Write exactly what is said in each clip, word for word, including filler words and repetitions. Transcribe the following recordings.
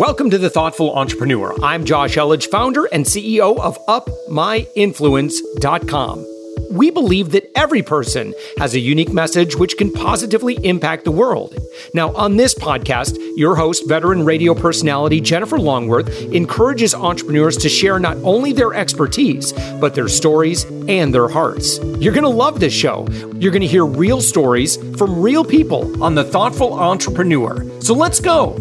Welcome to The Thoughtful Entrepreneur. I'm Josh Elledge, founder and C E O of up my influence dot com. We believe that every person has a unique message which can positively impact the world. Now, on this podcast, your host, veteran radio personality Jennifer Longworth, encourages entrepreneurs to share not only their expertise, but their stories and their hearts. You're going to love this show. You're going to hear real stories from real people on The Thoughtful Entrepreneur. So let's go.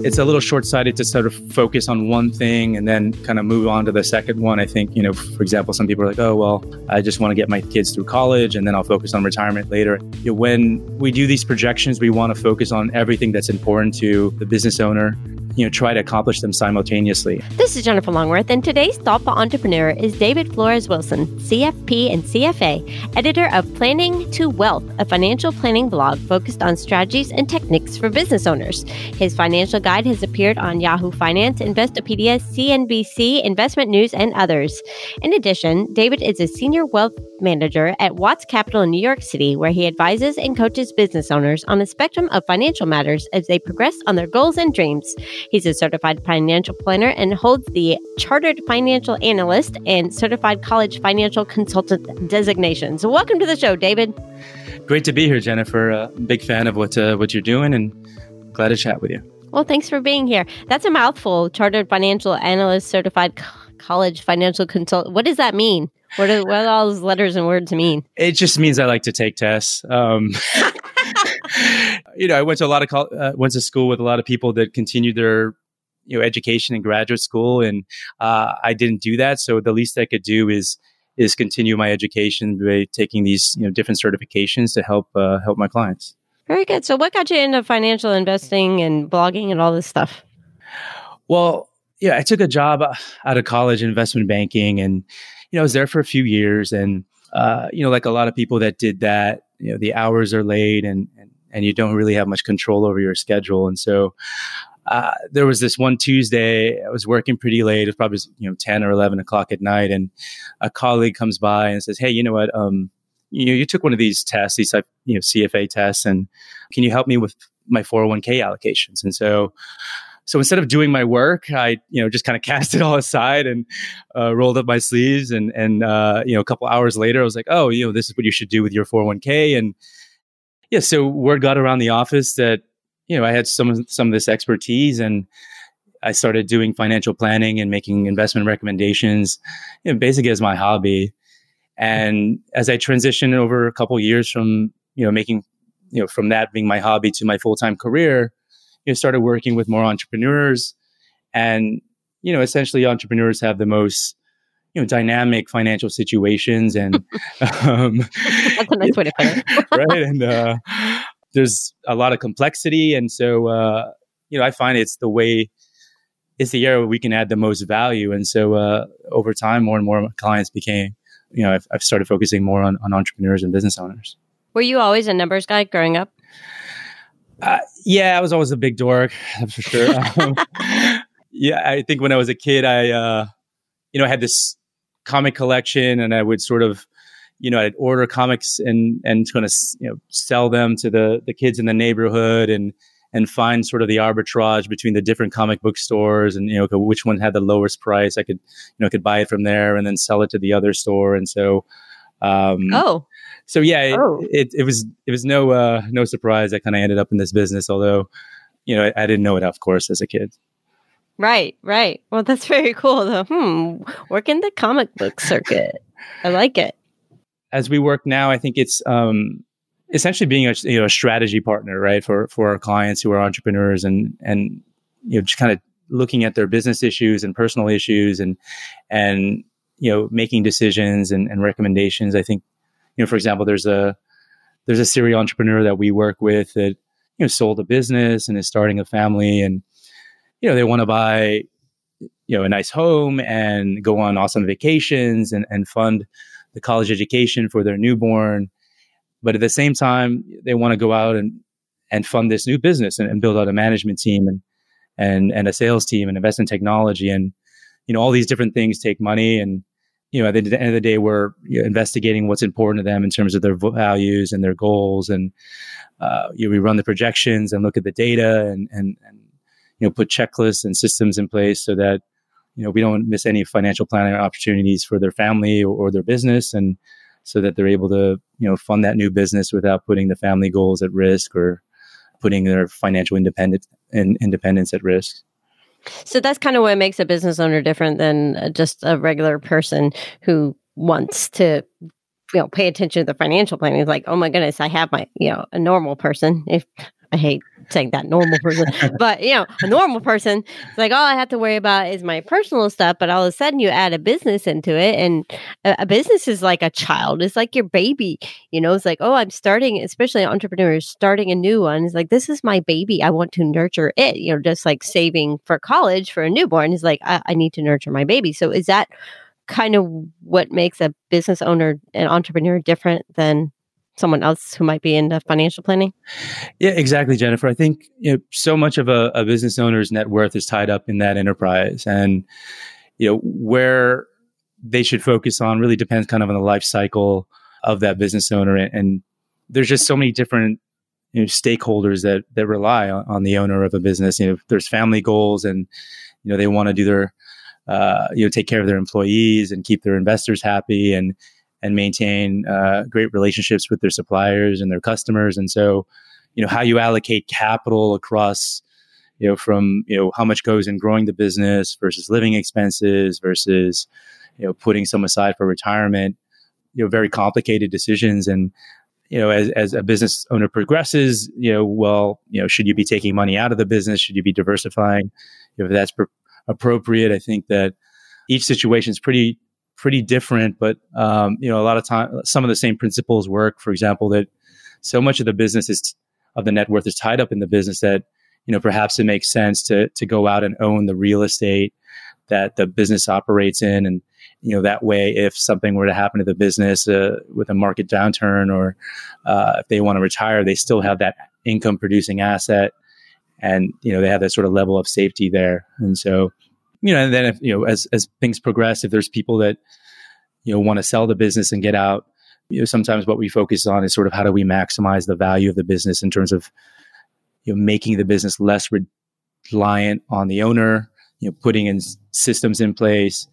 It's a little short-sighted to sort of focus on one thing and then kind of move on to the second one. I think, you know, for example, some people are like, oh, well, I just want to get my kids through college and then I'll focus on retirement later. You know, when we do these projections, we want to focus on everything that's important to the business owner, you know, try to accomplish them simultaneously. This is Jennifer Longworth, and today's Thoughtful Entrepreneur is David Flores Wilson, C F P and C F A, editor of Planning to Wealth, a financial planning blog focused on strategies and techniques for business owners. His financial guide has appeared on Yahoo Finance, Investopedia, C N B C, Investment News, and others. In addition, David is a senior wealth manager at Watts Capital in New York City, where he advises and coaches business owners on a spectrum of financial matters as they progress on their goals and dreams. He's a certified financial planner and holds the Chartered Financial Analyst and Certified College Financial Consultant designations. Welcome to the show, David. Great to be here, Jennifer. Uh, big fan of what uh, what you're doing, and glad to chat with you. Well, thanks for being here. That's a mouthful. Chartered Financial Analyst, Certified Co- College Financial Consultant. What does that mean? What do, what do all those letters and words mean? It just means I like to take tests. Um, you know, I went to a lot of co- uh, went to school with a lot of people that continued their you know education in graduate school, and uh, I didn't do that. So the least I could do is is continue my education by taking these you know different certifications to help uh, help my clients. Very good. So what got you into financial investing and blogging and all this stuff? Well, yeah, I took a job out of college, investment banking, and you know I was there for a few years. And uh, you know, like a lot of people that did that, you know, the hours are late, and and, and you don't really have much control over your schedule. And so uh, there was this one Tuesday, I was working pretty late. It was probably you know ten or eleven o'clock at night, and a colleague comes by and says, "Hey, you know what? Um, you know, you took one of these tests, these type, you know, C F A tests, and can you help me with my four oh one k allocations?" And so, so instead of doing my work, I, you know, just kind of cast it all aside and uh, rolled up my sleeves. And, and uh, you know, a couple hours later, I was like, oh, you know, this is what you should do with your four oh one k. And yeah, so word got around the office that, you know, I had some, some of this expertise, and I started doing financial planning and making investment recommendations, you know, basically as my hobby. And as I transitioned over a couple of years from, you know, making, you know, from that being my hobby to my full-time career, you know, started working with more entrepreneurs. And, you know, essentially entrepreneurs have the most, you know, dynamic financial situations. And um, that's a nice way to put it. Right. And uh, there's a lot of complexity. And so, uh, you know, I find it's the way it's the area where we can add the most value. And so uh, over time, more and more clients became, you know, I've, I've started focusing more on, on entrepreneurs and business owners. Were you always a numbers guy growing up? Uh, yeah, I was always a big dork, for sure. um, yeah, I think when I was a kid, I, uh, you know, I had this comic collection, and I would sort of, you know, I'd order comics and and kind of, you know, sell them to the the kids in the neighborhood, and and find sort of the arbitrage between the different comic book stores, and, you know, which one had the lowest price. I could, you know, could buy it from there and then sell it to the other store. And so, um, oh, so yeah, oh. It, it, it was, it was no, uh, no surprise. I kind of ended up in this business, although, you know, I, I didn't know it, of course, as a kid. Right. Right. Well, that's very cool though. Hmm. Work in the comic book circuit. I like it. As we work now, I think it's, um, essentially being a you know a strategy partner, right, for for our clients who are entrepreneurs, and and you know just kind of looking at their business issues and personal issues, and and you know making decisions and, and recommendations. I think you know for example, there's a there's a serial entrepreneur that we work with that you know sold a business and is starting a family, and you know they want to buy you know a nice home and go on awesome vacations and and fund the college education for their newborn. But at the same time, they want to go out and, and fund this new business and, and build out a management team and, and and a sales team and invest in technology. And, you know, all these different things take money. And, you know, at the end of the day, we're you know, investigating what's important to them in terms of their values and their goals. And, uh, you know, we run the projections and look at the data and, and, and you know, put checklists and systems in place so that, you know, we don't miss any financial planning opportunities for their family or, or their business, and so that they're able to, you know, fund that new business without putting the family goals at risk or putting their financial independence and independence at risk. So that's kind of what makes a business owner different than just a regular person who wants to, you know, pay attention to the financial planning. It's like, oh my goodness, I have my, you know, a normal person. If I hate saying that normal person, but you know, a normal person, it's like, all I have to worry about is my personal stuff. But all of a sudden you add a business into it, and a, a business is like a child. It's like your baby, you know, it's like, oh, I'm starting, especially entrepreneurs starting a new one. It's like, this is my baby. I want to nurture it, you know, just like saving for college for a newborn is like, I, I need to nurture my baby. So is that kind of what makes a business owner and entrepreneur different than someone else who might be into financial planning? Yeah, exactly, Jennifer. I think, you know, so much of a, a business owner's net worth is tied up in that enterprise, and you know where they should focus on really depends kind of on the life cycle of that business owner, and, and there's just so many different, you know, stakeholders that that rely on, on the owner of a business. You know, there's family goals, and you know they want to do their, uh, you know, take care of their employees and keep their investors happy, and and maintain uh, great relationships with their suppliers and their customers. And so, you know, how you allocate capital across, you know, from, you know, how much goes in growing the business versus living expenses versus, you know, putting some aside for retirement, you know, very complicated decisions. And, you know, as, as a business owner progresses, you know, well, you know, should you be taking money out of the business? Should you be diversifying? You know, if that's pr- appropriate, I think that each situation is pretty pretty different, but, um, you know, a lot of time, some of the same principles work. For example, that so much of the business is, of the net worth is tied up in the business that, you know, perhaps it makes sense to, to go out and own the real estate that the business operates in. And, you know, that way, if something were to happen to the business uh, with a market downturn, or uh, if they want to retire, they still have that income producing asset, and, you know, they have that sort of level of safety there. And so, you know, and then if, you know, as as things progress, if there's people that, you know, want to sell the business and get out, you know, sometimes what we focus on is sort of how do we maximize the value of the business in terms of, you know, making the business less reliant on the owner, you know, putting in systems in place,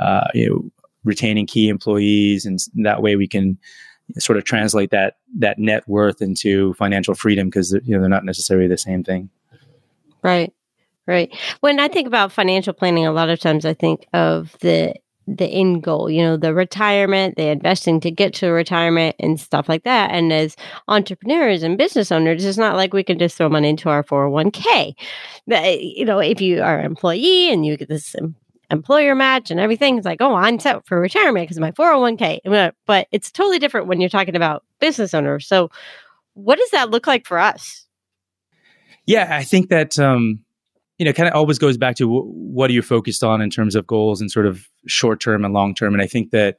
uh, you know, retaining key employees, and that way we can sort of translate that that net worth into financial freedom, because you know they're not necessarily the same thing. Right. Right. When I think about financial planning, a lot of times I think of the the end goal, you know, the retirement, the investing to get to retirement and stuff like that. And as entrepreneurs and business owners, it's not like we can just throw money into our four oh one k. You know, if you are an employee and you get this employer match and everything, it's like, oh, I'm set for retirement because of my four oh one k. But it's totally different when you're talking about business owners. So what does that look like for us? Yeah, I think that... Um you know, kind of always goes back to w- what are you focused on in terms of goals and sort of short-term and long-term. And I think that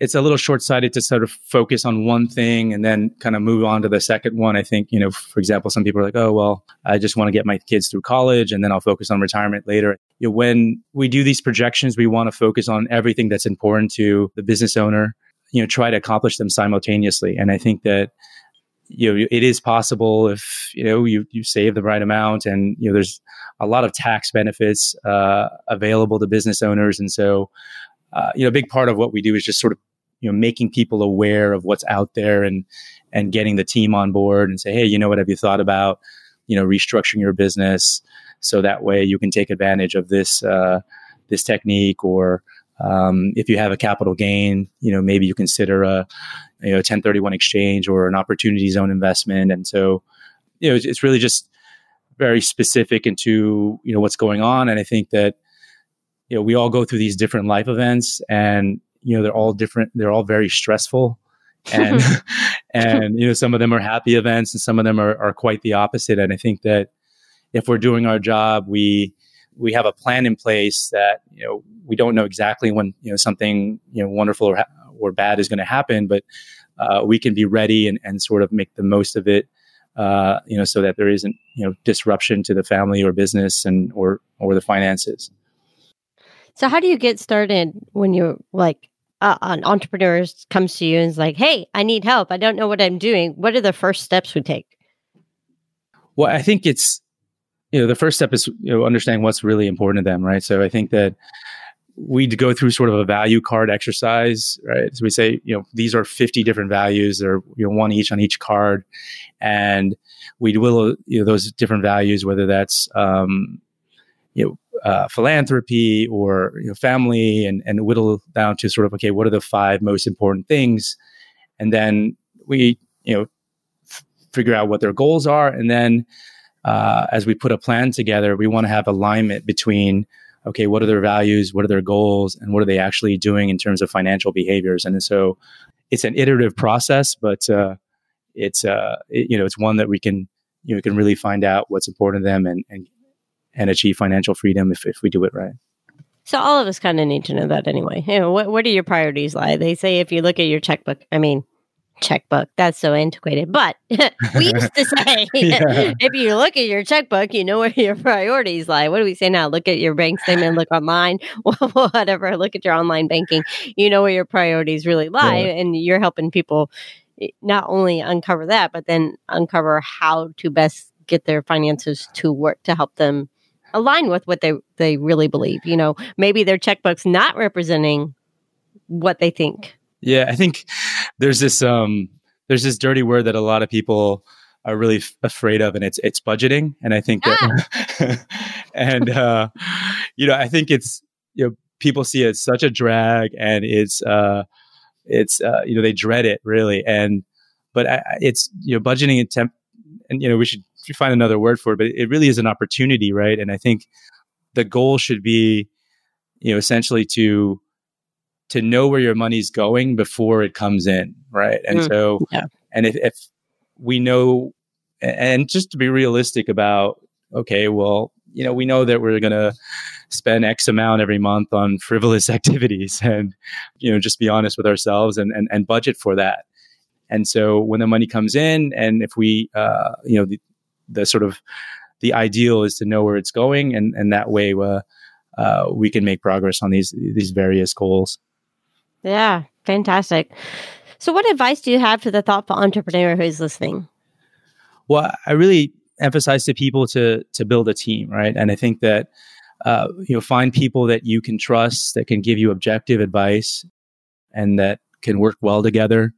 it's a little short-sighted to sort of focus on one thing and then kind of move on to the second one. I think, you know, for example, some people are like, oh, well, I just want to get my kids through college and then I'll focus on retirement later. You know, when we do these projections, we want to focus on everything that's important to the business owner, you know, try to accomplish them simultaneously. And I think that, you know, it is possible if, you know, you, you save the right amount, and, you know, there's a lot of tax benefits uh, available to business owners. And so, uh, you know, a big part of what we do is just sort of, you know, making people aware of what's out there, and, and getting the team on board and say, hey, you know, what have you thought about, you know, restructuring your business so that way you can take advantage of this, uh, this technique, or, Um, if you have a capital gain, you know, maybe you consider a, you know, ten thirty-one exchange or an opportunity zone investment. And so, you know, it's, it's really just very specific into, you know, what's going on. And I think that, you know, we all go through these different life events, and, you know, they're all different. They're all very stressful. And, and, you know, some of them are happy events and some of them are, are quite the opposite. And I think that if we're doing our job, we, we have a plan in place that, you know, we don't know exactly when, you know, something, you know, wonderful or, ha- or bad is going to happen, but uh, we can be ready and, and sort of make the most of it, uh, you know, so that there isn't, you know, disruption to the family or business and, or, or the finances. So how do you get started when you're like, uh, an entrepreneur comes to you and is like, hey, I need help. I don't know what I'm doing. What are the first steps we take? Well, I think it's, you know, the first step is, you know, understanding what's really important to them, right? So I think that we'd go through sort of a value card exercise, right? So we say, you know, these are fifty different values. They're, you know, one each on each card. And we'd will, you know, those different values, whether that's, um, you know, Uh, philanthropy or, you know, family, and, and whittle down to sort of, okay, what are the five most important things? And then we, you know, f- figure out what their goals are. And then uh, as we put a plan together, we want to have alignment between, okay, what are their values? What are their goals? And what are they actually doing in terms of financial behaviors? And so it's an iterative process, but uh, it's, uh, it, you know, it's one that we can, you know, can really find out what's important to them and, and and achieve financial freedom if, if we do it right. So all of us kind of need to know that anyway. You know, what, where do your priorities lie? They say if you look at your checkbook, I mean, checkbook, that's so antiquated. But we used to say, yeah. if you look at your checkbook, you know where your priorities lie. What do we say now? Look at your bank statement, look online, whatever, look at your online banking. You know where your priorities really lie. Yeah. And you're helping people not only uncover that, but then uncover how to best get their finances to work to help them align with what they, they really believe. You know, maybe their checkbook's not representing what they think. Yeah, I think there's this um, there's this dirty word that a lot of people are really f- afraid of, and it's it's budgeting. And I think that, ah! and uh, you know, I think it's, you know, people see it as such a drag, and it's uh, it's uh, you know, they dread it really. And but I, it's you know, budgeting attempt, and you know, we should find another word for it, but it really is an opportunity, right? And I think the goal should be, you know, essentially to to know where your money's going before it comes in, right? And mm, so, yeah. and if, if we know, and just to be realistic about, okay, well, you know, we know that we're going to spend X amount every month on frivolous activities, and, you know, just be honest with ourselves and and, and budget for that. And so, when the money comes in, and if we, uh, you know, the, the sort of the ideal is to know where it's going, and, and that way uh, uh, we can make progress on these these various goals. Yeah, fantastic. So, what advice do you have for the thoughtful entrepreneur who's listening? Well, I really emphasize to people to to build a team, right? And I think that uh, you know, find people that you can trust, that can give you objective advice, and that can work well together.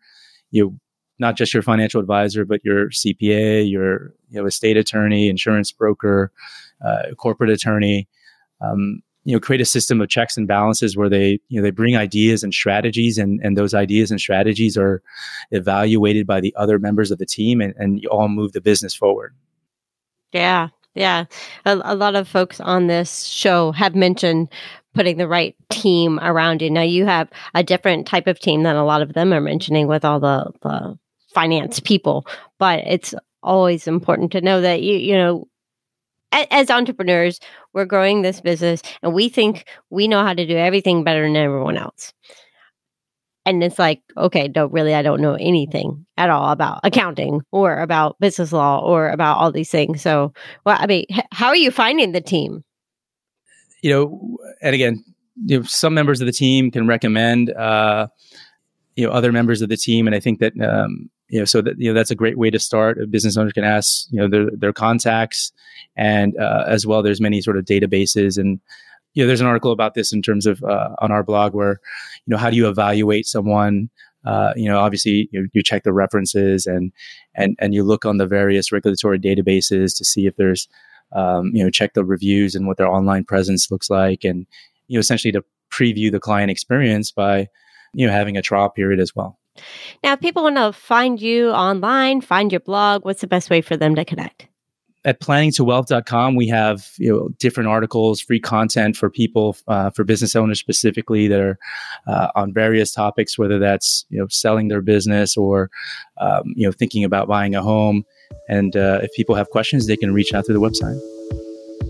You know, not just your financial advisor, but your C P A, your, you know, estate attorney, insurance broker, uh, corporate attorney. Um, you know, create a system of checks and balances where they, you know, they bring ideas and strategies, and, and those ideas and strategies are evaluated by the other members of the team, and, and you all move the business forward. Yeah, yeah. A, a lot of folks on this show have mentioned putting the right team around you. Now, you have a different type of team than a lot of them are mentioning with all the, the finance people, but it's always important to know that you you know, a, as entrepreneurs, we're growing this business, and we think we know how to do everything better than everyone else. And it's like, okay, no, really, I don't know anything at all about accounting or about business law or about all these things. So, well, I mean, h- how are you finding the team? You know, and again, you know, some members of the team can recommend, uh, you know, other members of the team, and I think that. Um, You know, so that, you know, that's a great way to start. A business owner can ask, you know, their their contacts, and uh, as well, there's many sort of databases, and, you know, there's an article about this in terms of uh, on our blog where, you know, how do you evaluate someone? Uh, you know, obviously, you, you check the references, and and and you look on the various regulatory databases to see if there's, um, you know, check the reviews and what their online presence looks like, and, you know, essentially to preview the client experience by, you know, having a trial period as well. Now, if people want to find you online, find your blog, what's the best way for them to connect? At planning to wealth dot com, we have, you know, different articles, free content for people, uh, for business owners specifically, that are uh, on various topics, whether that's, you know, selling their business or, um, you know, thinking about buying a home. And uh, if people have questions, they can reach out through the website.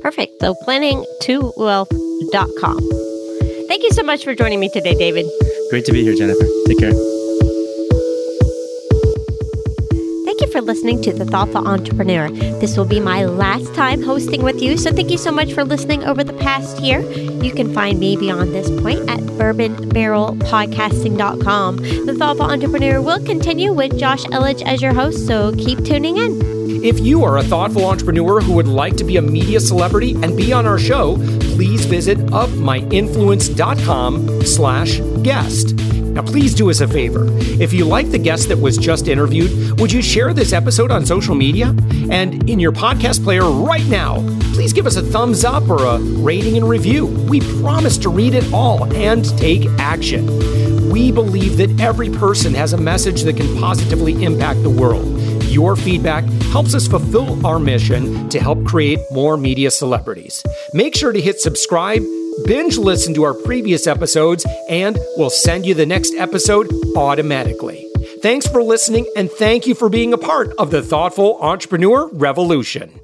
Perfect. So planning to wealth dot com. Thank you so much for joining me today, David. Great to be here, Jennifer. Take care. For listening to The Thoughtful Entrepreneur. This will be my last time hosting with you, so thank you so much for listening over the past year. You can find me beyond this point at bourbon barrel podcasting dot com. The Thoughtful Entrepreneur will continue with Josh Elledge as your host, so keep tuning in. If you are a thoughtful entrepreneur who would like to be a media celebrity and be on our show, please visit up my influence dot com slash guest. Now, please do us a favor. If you like the guest that was just interviewed, would you share this episode on social media? And in your podcast player right now, please give us a thumbs up or a rating and review. We promise to read it all and take action. We believe that every person has a message that can positively impact the world. Your feedback helps us fulfill our mission to help create more media celebrities. Make sure to hit subscribe, binge listen to our previous episodes, and we'll send you the next episode automatically. Thanks for listening, and thank you for being a part of the Thoughtful Entrepreneur Revolution.